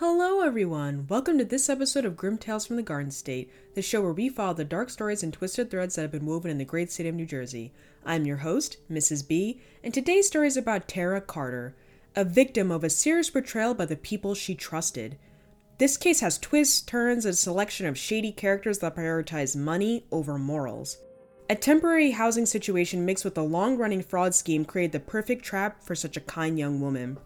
Hello everyone! Welcome to this episode of Grim Tales from the Garden State, the show where we follow the dark stories and twisted threads that have been woven in the great state of New Jersey. I'm your host, Mrs. B, and today's story is about Tara Carter, a victim of a serious betrayal by the people she trusted. This case has twists, turns, and a selection of shady characters that prioritize money over morals. A temporary housing situation mixed with a long-running fraud scheme created the perfect trap for such a kind young woman.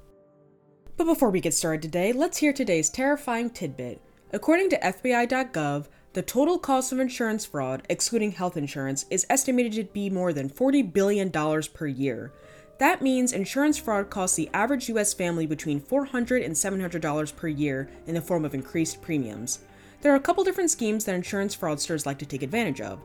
But before we get started today, let's hear today's terrifying tidbit. According to FBI.gov, the total cost of insurance fraud, excluding health insurance, is estimated to be more than $40 billion per year. That means insurance fraud costs the average U.S. family between $400 and $700 per year in the form of increased premiums. There are a couple different schemes that insurance fraudsters like to take advantage of.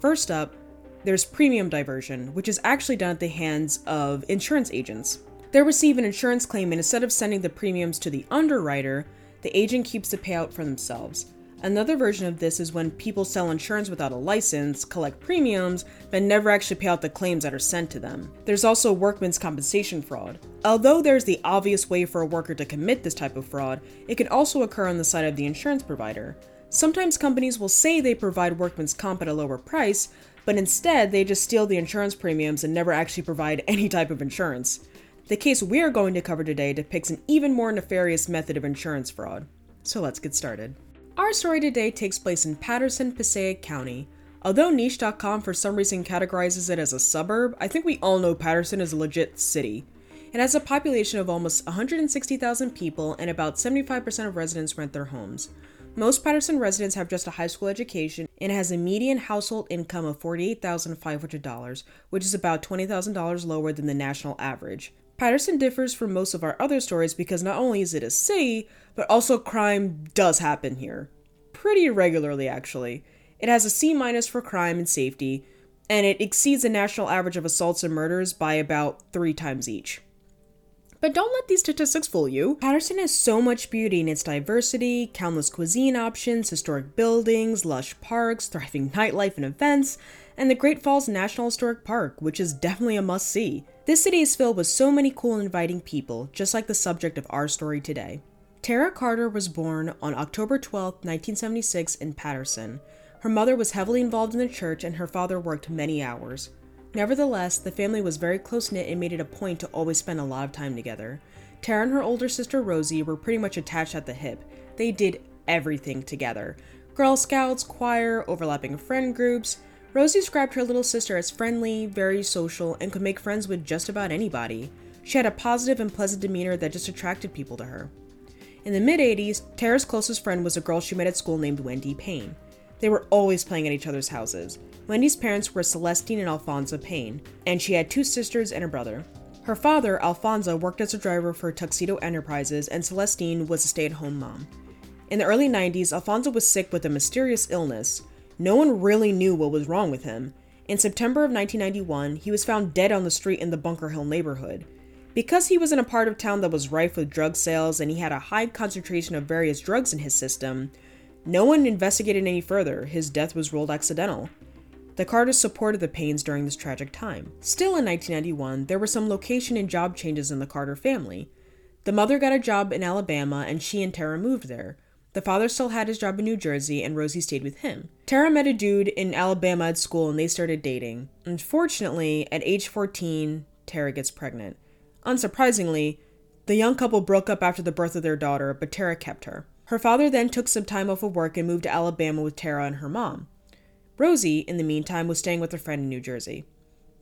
First up, there's premium diversion, which is actually done at the hands of insurance agents. They receive an insurance claim, and instead of sending the premiums to the underwriter, the agent keeps the payout for themselves. Another version of this is when people sell insurance without a license, collect premiums, but never actually pay out the claims that are sent to them. There's also workman's compensation fraud. Although there's the obvious way for a worker to commit this type of fraud, it can also occur on the side of the insurance provider. Sometimes companies will say they provide workman's comp at a lower price, but instead they just steal the insurance premiums and never actually provide any type of insurance. The case we are going to cover today depicts an even more nefarious method of insurance fraud. So let's get started. Our story today takes place in Paterson, Passaic County. Although niche.com for some reason categorizes it as a suburb, I think we all know Paterson is a legit city. It has a population of almost 160,000 people, and about 75% of residents rent their homes. Most Paterson residents have just a high school education, and has a median household income of $48,500, which is about $20,000 lower than the national average. Paterson differs from most of our other stories because not only is it a city, but also crime does happen here. Pretty regularly, actually. It has a C- for crime and safety, and it exceeds the national average of assaults and murders by about 3 times each. But don't let these statistics fool you. Paterson has so much beauty in its diversity, countless cuisine options, historic buildings, lush parks, thriving nightlife and events, and the Great Falls National Historic Park, which is definitely a must-see. This city is filled with so many cool and inviting people, just like the subject of our story today. Tara Carter was born on October 12, 1976 in Paterson. Her mother was heavily involved in the church and her father worked many hours. Nevertheless, the family was very close-knit and made it a point to always spend a lot of time together. Tara and her older sister Rosie were pretty much attached at the hip. They did everything together. Girl Scouts, choir, overlapping friend groups. Rosie described her little sister as friendly, very social, and could make friends with just about anybody. She had a positive and pleasant demeanor that just attracted people to her. In the mid-'80s, Tara's closest friend was a girl she met at school named Wendy Payne. They were always playing at each other's houses. Wendy's parents were Celestine and Alfonso Payne, and she had 2 sisters and a brother. Her father, Alfonso, worked as a driver for Tuxedo Enterprises, and Celestine was a stay-at-home mom. In the early 90s, Alfonso was sick with a mysterious illness. No one really knew what was wrong with him. In September of 1991, he was found dead on the street in the Bunker Hill neighborhood. Because he was in a part of town that was rife with drug sales and he had a high concentration of various drugs in his system, no one investigated any further. His death was ruled accidental. The Carters supported the Paynes during this tragic time. Still in 1991, there were some location and job changes in the Carter family. The mother got a job in Alabama and she and Tara moved there. The father still had his job in New Jersey, and Rosie stayed with him. Tara met a dude in Alabama at school, and they started dating. Unfortunately, at age 14, Tara gets pregnant. Unsurprisingly, the young couple broke up after the birth of their daughter, but Tara kept her. Her father then took some time off of work and moved to Alabama with Tara and her mom. Rosie, in the meantime, was staying with a friend in New Jersey.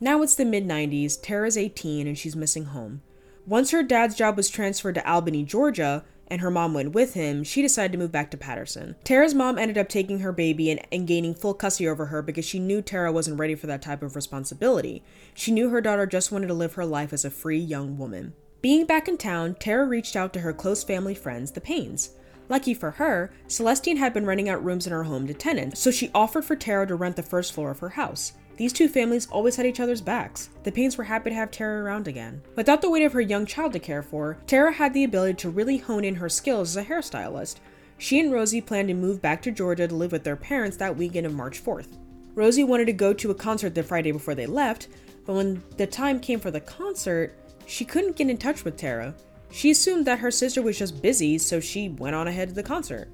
Now it's the mid-'90s, Tara's 18, and she's missing home. Once her dad's job was transferred to Albany, Georgia, and her mom went with him, she decided to move back to Paterson. Tara's mom ended up taking her baby and gaining full custody over her because she knew Tara wasn't ready for that type of responsibility. She knew her daughter just wanted to live her life as a free young woman. Being back in town, Tara reached out to her close family friends, the Paynes. Lucky for her, Celestine had been renting out rooms in her home to tenants, so she offered for Tara to rent the first floor of her house. These 2 families always had each other's backs. The Paynes were happy to have Tara around again. Without the weight of her young child to care for, Tara had the ability to really hone in her skills as a hairstylist. She and Rosie planned to move back to Georgia to live with their parents that weekend of March 4th. Rosie wanted to go to a concert the Friday before they left, but when the time came for the concert, she couldn't get in touch with Tara. She assumed that her sister was just busy, so she went on ahead to the concert.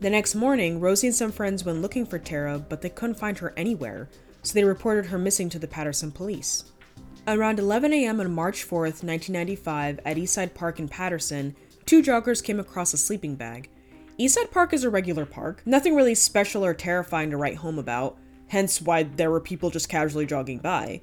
The next morning, Rosie and some friends went looking for Tara, but they couldn't find her anywhere, so they reported her missing to the Paterson police. Around 11 a.m. on March 4th, 1995, at Eastside Park in Paterson, two joggers came across a sleeping bag. Eastside Park is a regular park, nothing really special or terrifying to write home about, hence why there were people just casually jogging by.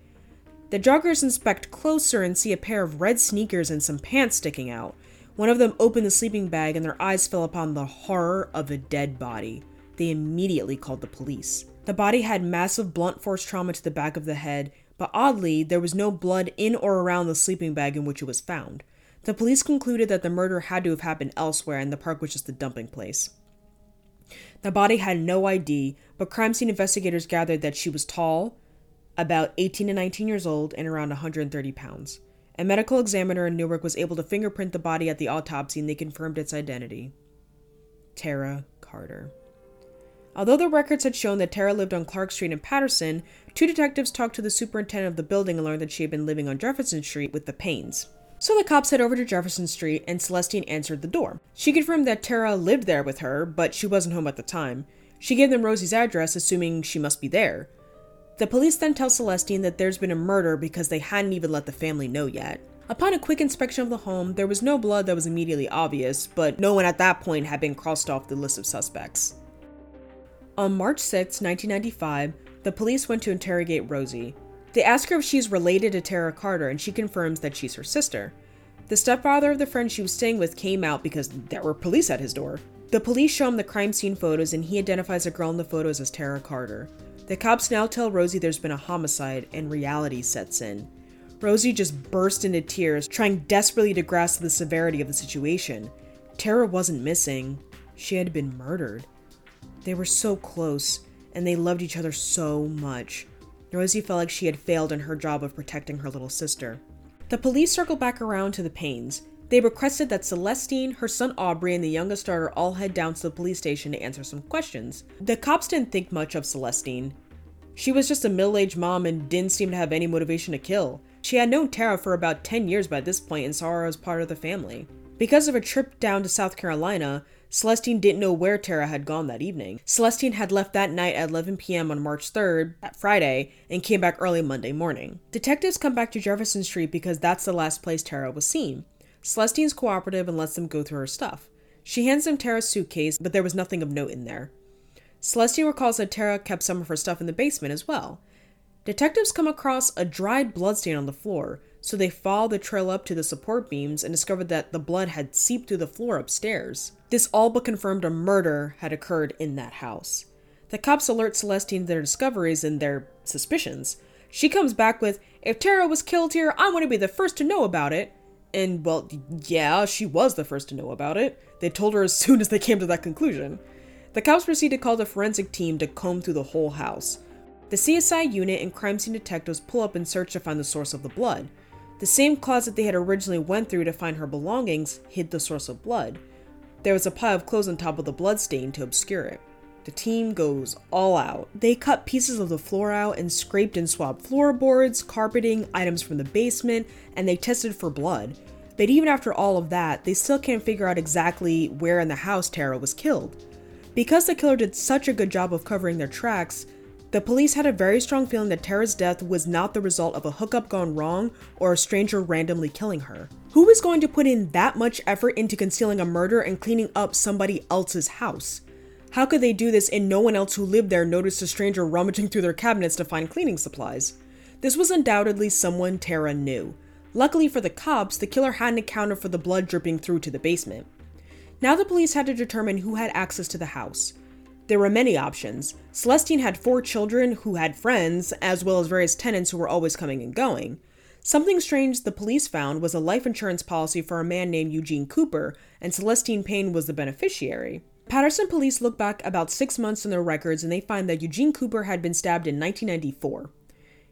The joggers inspect closer and see a pair of red sneakers and some pants sticking out. One of them opened the sleeping bag and their eyes fell upon the horror of a dead body. They immediately called the police. The body had massive blunt force trauma to the back of the head, but oddly, there was no blood in or around the sleeping bag in which it was found. The police concluded that the murder had to have happened elsewhere and the park was just the dumping place. The body had no ID, but crime scene investigators gathered that she was tall, about 18 to 19 years old, and around 130 pounds. A medical examiner in Newark was able to fingerprint the body at the autopsy and they confirmed its identity. Tara Carter. Although the records had shown that Tara lived on Clark Street in Paterson, two detectives talked to the superintendent of the building and learned that she had been living on Jefferson Street with the Paynes. So the cops head over to Jefferson Street and Celestine answered the door. She confirmed that Tara lived there with her, but she wasn't home at the time. She gave them Rosie's address, assuming she must be there. The police then tell Celestine that there's been a murder because they hadn't even let the family know yet. Upon a quick inspection of the home, there was no blood that was immediately obvious, but no one at that point had been crossed off the list of suspects. On March 6, 1995, the police went to interrogate Rosie. They ask her if she's related to Tara Carter, and she confirms that she's her sister. The stepfather of the friend she was staying with came out because there were police at his door. The police show him the crime scene photos, and he identifies a girl in the photos as Tara Carter. The cops now tell Rosie there's been a homicide, and reality sets in. Rosie just burst into tears, trying desperately to grasp the severity of the situation. Tara wasn't missing. She had been murdered. They were so close, and they loved each other so much. Rosie felt like she had failed in her job of protecting her little sister. The police circle back around to the Paynes. They requested that Celestine, her son Aubrey, and the youngest daughter all head down to the police station to answer some questions. The cops didn't think much of Celestine. She was just a middle-aged mom and didn't seem to have any motivation to kill. She had known Tara for about 10 years by this point and saw her as part of the family. Because of a trip down to South Carolina, Celestine didn't know where Tara had gone that evening. Celestine had left that night at 11 p.m. on March 3rd, that Friday, and came back early Monday morning. Detectives come back to Jefferson Street because that's the last place Tara was seen. Celestine's cooperative and lets them go through her stuff. She hands them Tara's suitcase, but there was nothing of note in there. Celestine recalls that Tara kept some of her stuff in the basement as well. Detectives come across a dried bloodstain on the floor, so they follow the trail up to the support beams and discovered that the blood had seeped through the floor upstairs. This all but confirmed a murder had occurred in that house. The cops alert Celestine to their discoveries and their suspicions. She comes back with, "If Tara was killed here, I want to be the first to know about it." And, well, yeah, she was the first to know about it. They told her as soon as they came to that conclusion. The cops proceed to call the forensic team to comb through the whole house. The CSI unit and crime scene detectives pull up and search to find the source of the blood. The same closet they had originally went through to find her belongings hid the source of blood. There was a pile of clothes on top of the blood stain to obscure it. The team goes all out. They cut pieces of the floor out and scraped and swabbed floorboards, carpeting, items from the basement, and they tested for blood. But even after all of that, they still can't figure out exactly where in the house Tara was killed. Because the killer did such a good job of covering their tracks, the police had a very strong feeling that Tara's death was not the result of a hookup gone wrong or a stranger randomly killing her. Who is going to put in that much effort into concealing a murder and cleaning up somebody else's house? How could they do this and no one else who lived there noticed a stranger rummaging through their cabinets to find cleaning supplies? This was undoubtedly someone Tara knew. Luckily for the cops, the killer hadn't accounted for the blood dripping through to the basement. Now the police had to determine who had access to the house. There were many options. Celestine had 4 children who had friends, as well as various tenants who were always coming and going. Something strange the police found was a life insurance policy for a man named Eugene Cooper, and Celestine Payne was the beneficiary. Paterson police look back about 6 months in their records and they find that Eugene Cooper had been stabbed in 1994.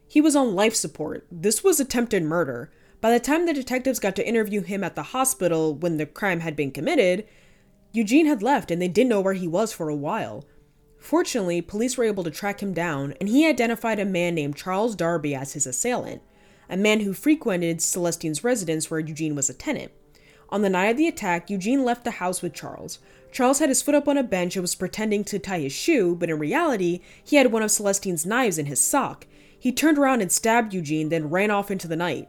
He was on life support. This was attempted murder. By the time the detectives got to interview him at the hospital when the crime had been committed, Eugene had left and they didn't know where he was for a while. Fortunately, police were able to track him down and he identified a man named Charles Darby as his assailant, a man who frequented Celestine's residence where Eugene was a tenant. On the night of the attack, Eugene left the house with Charles. Charles had his foot up on a bench and was pretending to tie his shoe, but in reality, he had one of Celestine's knives in his sock. He turned around and stabbed Eugene, then ran off into the night.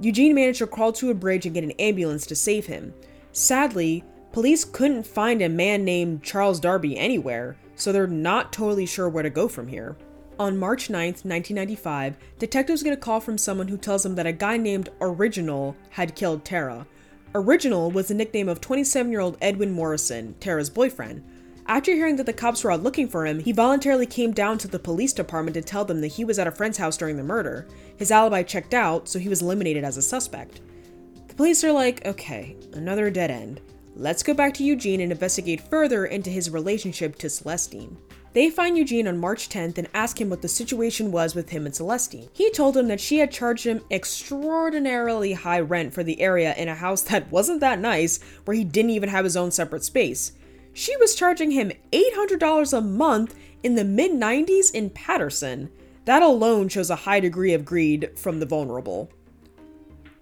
Eugene managed to crawl to a bridge and get an ambulance to save him. Sadly, police couldn't find a man named Charles Darby anywhere, so they're not totally sure where to go from here. On March 9th, 1995, detectives get a call from someone who tells them that a guy named Original had killed Tara. Original was the nickname of 27-year-old Edwin Morrison, Tara's boyfriend. After hearing that the cops were out looking for him, he voluntarily came down to the police department to tell them that he was at a friend's house during the murder. His alibi checked out, so he was eliminated as a suspect. The police are like, okay, another dead end. Let's go back to Eugene and investigate further into his relationship to Celestine. They find Eugene on March 10th and ask him what the situation was with him and Celestine. He told them that she had charged him extraordinarily high rent for the area in a house that wasn't that nice, where he didn't even have his own separate space. She was charging him $800 a month in the mid-90s in Paterson. That alone shows a high degree of greed from the vulnerable.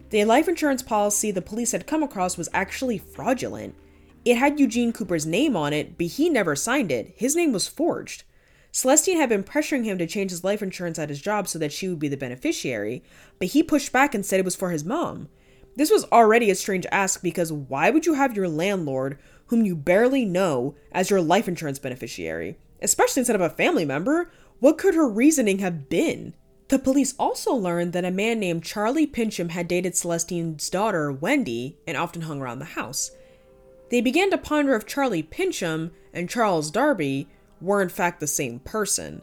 The life insurance policy the police had come across was actually fraudulent. It had Eugene Cooper's name on it, but he never signed it. His name was forged. Celestine had been pressuring him to change his life insurance at his job so that she would be the beneficiary, but he pushed back and said it was for his mom. This was already a strange ask because why would you have your landlord, whom you barely know, as your life insurance beneficiary? Especially instead of a family member? What could her reasoning have been? The police also learned that a man named Charlie Pincham had dated Celestine's daughter, Wendy, and often hung around the house. They began to ponder if Charlie Pincham and Charles Darby were in fact the same person.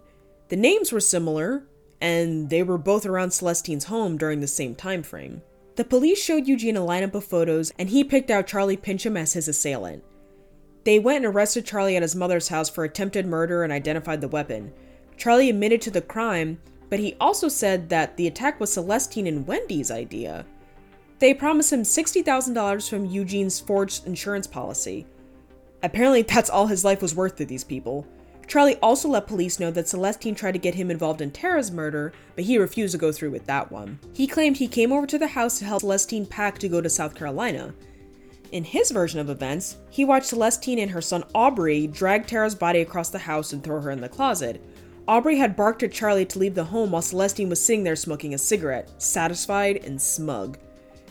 The names were similar, and they were both around Celestine's home during the same time frame. The police showed Eugene a lineup of photos, and he picked out Charlie Pincham as his assailant. They went and arrested Charlie at his mother's house for attempted murder and identified the weapon. Charlie admitted to the crime, but he also said that the attack was Celestine and Wendy's idea. They promised him $60,000 from Eugene's forged insurance policy. Apparently, that's all his life was worth to these people. Charlie also let police know that Celestine tried to get him involved in Tara's murder, but he refused to go through with that one. He claimed he came over to the house to help Celestine pack to go to South Carolina. In his version of events, he watched Celestine and her son Aubrey drag Tara's body across the house and throw her in the closet. Aubrey had barked at Charlie to leave the home while Celestine was sitting there smoking a cigarette, satisfied and smug.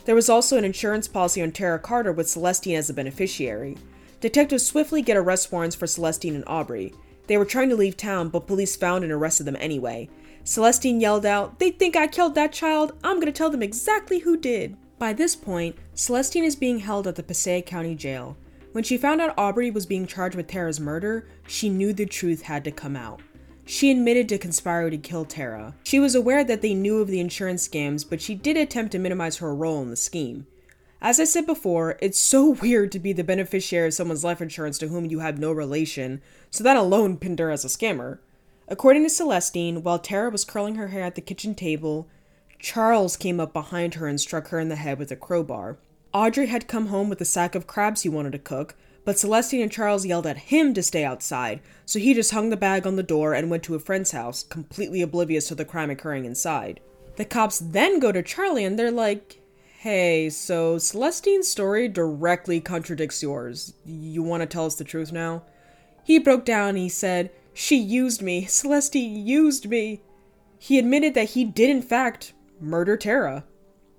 There was also an insurance policy on Tara Carter with Celestine as a beneficiary. Detectives swiftly get arrest warrants for Celestine and Aubrey. They were trying to leave town, but police found and arrested them anyway. Celestine yelled out, "They think I killed that child. I'm going to tell them exactly who did." By this point, Celestine is being held at the Passaic County Jail. When she found out Aubrey was being charged with Tara's murder, she knew the truth had to come out. She admitted to conspiring to kill Tara. She was aware that they knew of the insurance scams, but she did attempt to minimize her role in the scheme. As I said before, it's so weird to be the beneficiary of someone's life insurance to whom you have no relation, so that alone pinned her as a scammer. According to Celestine, while Tara was curling her hair at the kitchen table, Charles came up behind her and struck her in the head with a crowbar. Audrey had come home with a sack of crabs he wanted to cook, but Celestine and Charles yelled at him to stay outside, so he just hung the bag on the door and went to a friend's house, completely oblivious to the crime occurring inside. The cops then go to Charlie and they're like, "Hey, so Celestine's story directly contradicts yours. You want to tell us the truth now?" He broke down and he said, "She used me. Celestine used me." He admitted that he did in fact murder Tara.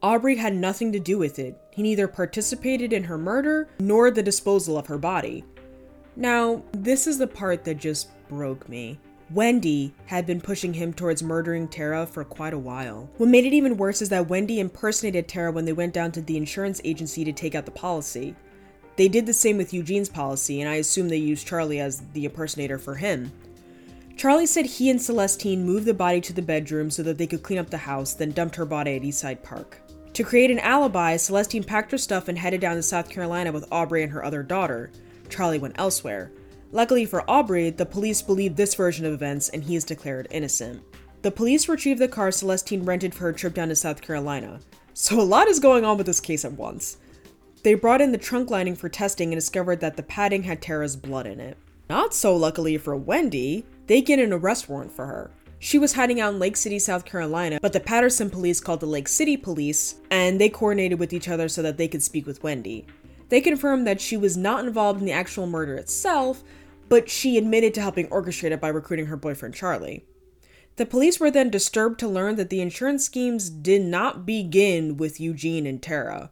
Aubrey had nothing to do with it. He neither participated in her murder nor the disposal of her body. Now, this is the part that just broke me. Wendy had been pushing him towards murdering Tara for quite a while. What made it even worse is that Wendy impersonated Tara when they went down to the insurance agency to take out the policy. They did the same with Eugene's policy, and I assume they used Charlie as the impersonator for him. Charlie said he and Celestine moved the body to the bedroom so that they could clean up the house, then dumped her body at Eastside Park. To create an alibi, Celestine packed her stuff and headed down to South Carolina with Aubrey and her other daughter. Charlie went elsewhere. Luckily for Aubrey, the police believe this version of events and he is declared innocent. The police retrieved the car Celestine rented for her trip down to South Carolina. So a lot is going on with this case at once. They brought in the trunk lining for testing and discovered that the padding had Tara's blood in it. Not so luckily for Wendy, they get an arrest warrant for her. She was hiding out in Lake City, South Carolina, but the Paterson police called the Lake City police, and they coordinated with each other so that they could speak with Wendy. They confirmed that she was not involved in the actual murder itself, but she admitted to helping orchestrate it by recruiting her boyfriend Charlie. The police were then disturbed to learn that the insurance schemes did not begin with Eugene and Tara.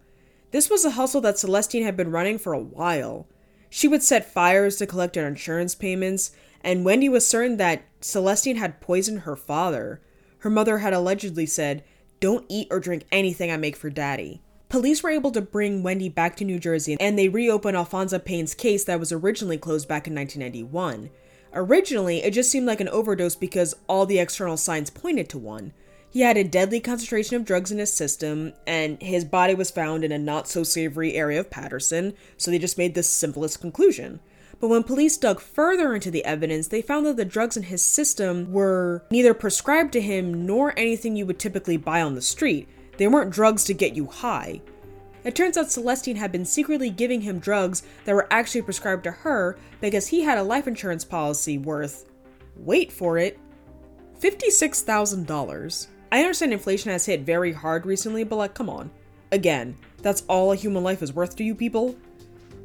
This was a hustle that Celestine had been running for a while. She would set fires to collect her insurance payments, and Wendy was certain that Celestine had poisoned her father. Her mother had allegedly said, "Don't eat or drink anything I make for Daddy." Police were able to bring Wendy back to New Jersey, and they reopened Alfonso Payne's case that was originally closed back in 1991. Originally, it just seemed like an overdose because all the external signs pointed to one. He had a deadly concentration of drugs in his system, and his body was found in a not-so-savory area of Paterson, so they just made the simplest conclusion. But when police dug further into the evidence, they found that the drugs in his system were neither prescribed to him nor anything you would typically buy on the street. They weren't drugs to get you high. It turns out Celestine had been secretly giving him drugs that were actually prescribed to her because he had a life insurance policy worth, wait for it, $56,000. I understand inflation has hit very hard recently, but like, come on. Again, that's all a human life is worth to you people?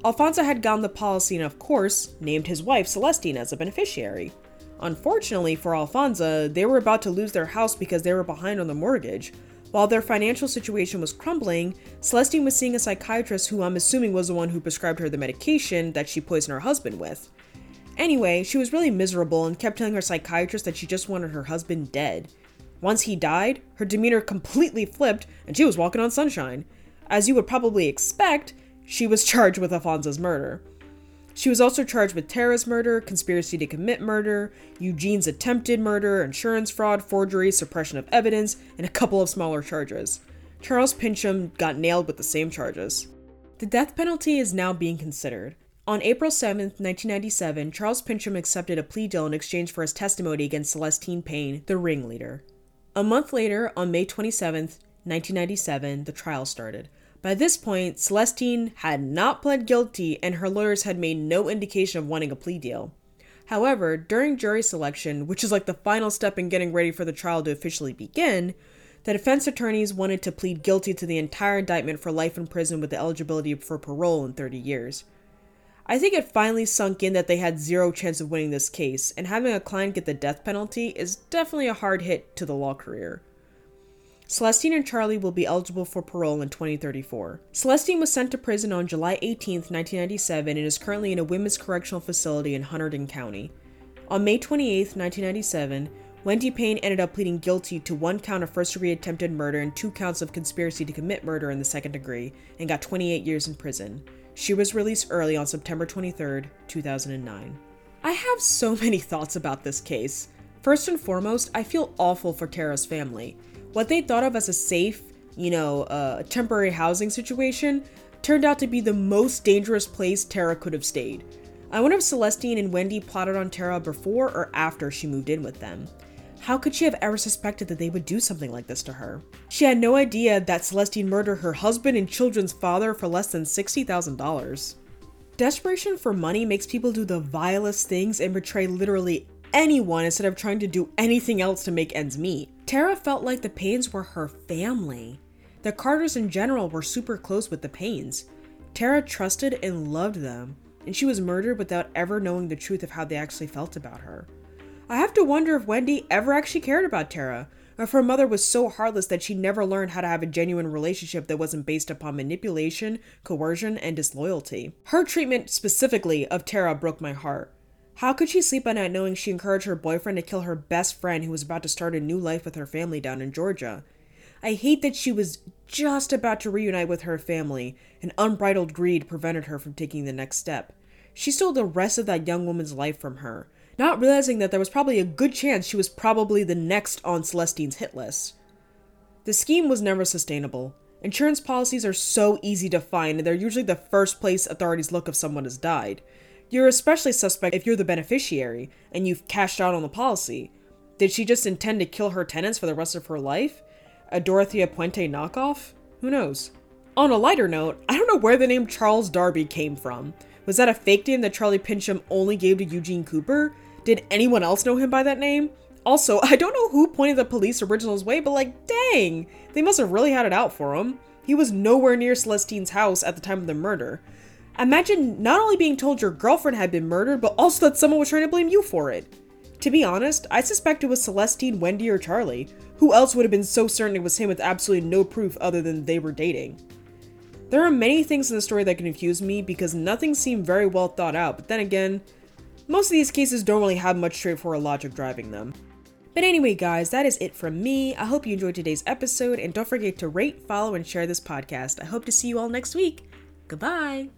Alfonso had gotten the policy and, of course, named his wife Celestine as a beneficiary. Unfortunately for Alfonso, they were about to lose their house because they were behind on the mortgage. While their financial situation was crumbling, Celestine was seeing a psychiatrist who I'm assuming was the one who prescribed her the medication that she poisoned her husband with. Anyway, she was really miserable and kept telling her psychiatrist that she just wanted her husband dead. Once he died, her demeanor completely flipped and she was walking on sunshine. As you would probably expect, she was charged with Alfonso's murder. She was also charged with Tara's murder, conspiracy to commit murder, Eugene's attempted murder, insurance fraud, forgery, suppression of evidence, and a couple of smaller charges. Charles Pincham got nailed with the same charges. The death penalty is now being considered. On April 7, 1997, Charles Pincham accepted a plea deal in exchange for his testimony against Celestine Payne, the ringleader. A month later, on May 27, 1997, the trial started. By this point, Celestine had not pled guilty and her lawyers had made no indication of wanting a plea deal. However, during jury selection, which is like the final step in getting ready for the trial to officially begin, the defense attorneys wanted to plead guilty to the entire indictment for life in prison with the eligibility for parole in 30 years. I think it finally sunk in that they had zero chance of winning this case, and having a client get the death penalty is definitely a hard hit to the law career. Celestine and Charlie will be eligible for parole in 2034. Celestine was sent to prison on July 18, 1997, and is currently in a women's correctional facility in Hunterdon County. On May 28, 1997, Wendy Payne ended up pleading guilty to 1 count of first-degree attempted murder and 2 counts of conspiracy to commit murder in the second degree, and got 28 years in prison. She was released early on September 23, 2009. I have so many thoughts about this case. First and foremost, I feel awful for Tara's family. What they thought of as a safe, temporary housing situation turned out to be the most dangerous place Tara could have stayed. I wonder if Celestine and Wendy plotted on Tara before or after she moved in with them. How could she have ever suspected that they would do something like this to her? She had no idea that Celestine murdered her husband and children's father for less than $60,000. Desperation for money makes people do the vilest things and betray literally anyone instead of trying to do anything else to make ends meet. Tara felt like the Paynes were her family. The Carters in general were super close with the Paynes. Tara trusted and loved them, and she was murdered without ever knowing the truth of how they actually felt about her. I have to wonder if Wendy ever actually cared about Tara, or if her mother was so heartless that she never learned how to have a genuine relationship that wasn't based upon manipulation, coercion, and disloyalty. Her treatment specifically of Tara broke my heart. How could she sleep at night knowing she encouraged her boyfriend to kill her best friend who was about to start a new life with her family down in Georgia? I hate that she was just about to reunite with her family, and unbridled greed prevented her from taking the next step. She stole the rest of that young woman's life from her, not realizing that there was probably a good chance she was probably the next on Celestine's hit list. The scheme was never sustainable. Insurance policies are so easy to find, and they're usually the first place authorities look if someone has died. You're especially suspect if you're the beneficiary, and you've cashed out on the policy. Did she just intend to kill her tenants for the rest of her life? A Dorothea Puente knockoff? Who knows? On a lighter note, I don't know where the name Charles Darby came from. Was that a fake name that Charlie Pincham only gave to Eugene Cooper? Did anyone else know him by that name? Also, I don't know who pointed the police original's way, but like, dang, they must have really had it out for him. He was nowhere near Celestine's house at the time of the murder. Imagine not only being told your girlfriend had been murdered, but also that someone was trying to blame you for it. To be honest, I suspect it was Celestine, Wendy, or Charlie. Who else would have been so certain it was him with absolutely no proof other than they were dating? There are many things in the story that can confuse me because nothing seemed very well thought out, but then again, most of these cases don't really have much straightforward logic driving them. But anyway guys, that is it from me. I hope you enjoyed today's episode, and don't forget to rate, follow, and share this podcast. I hope to see you all next week. Goodbye!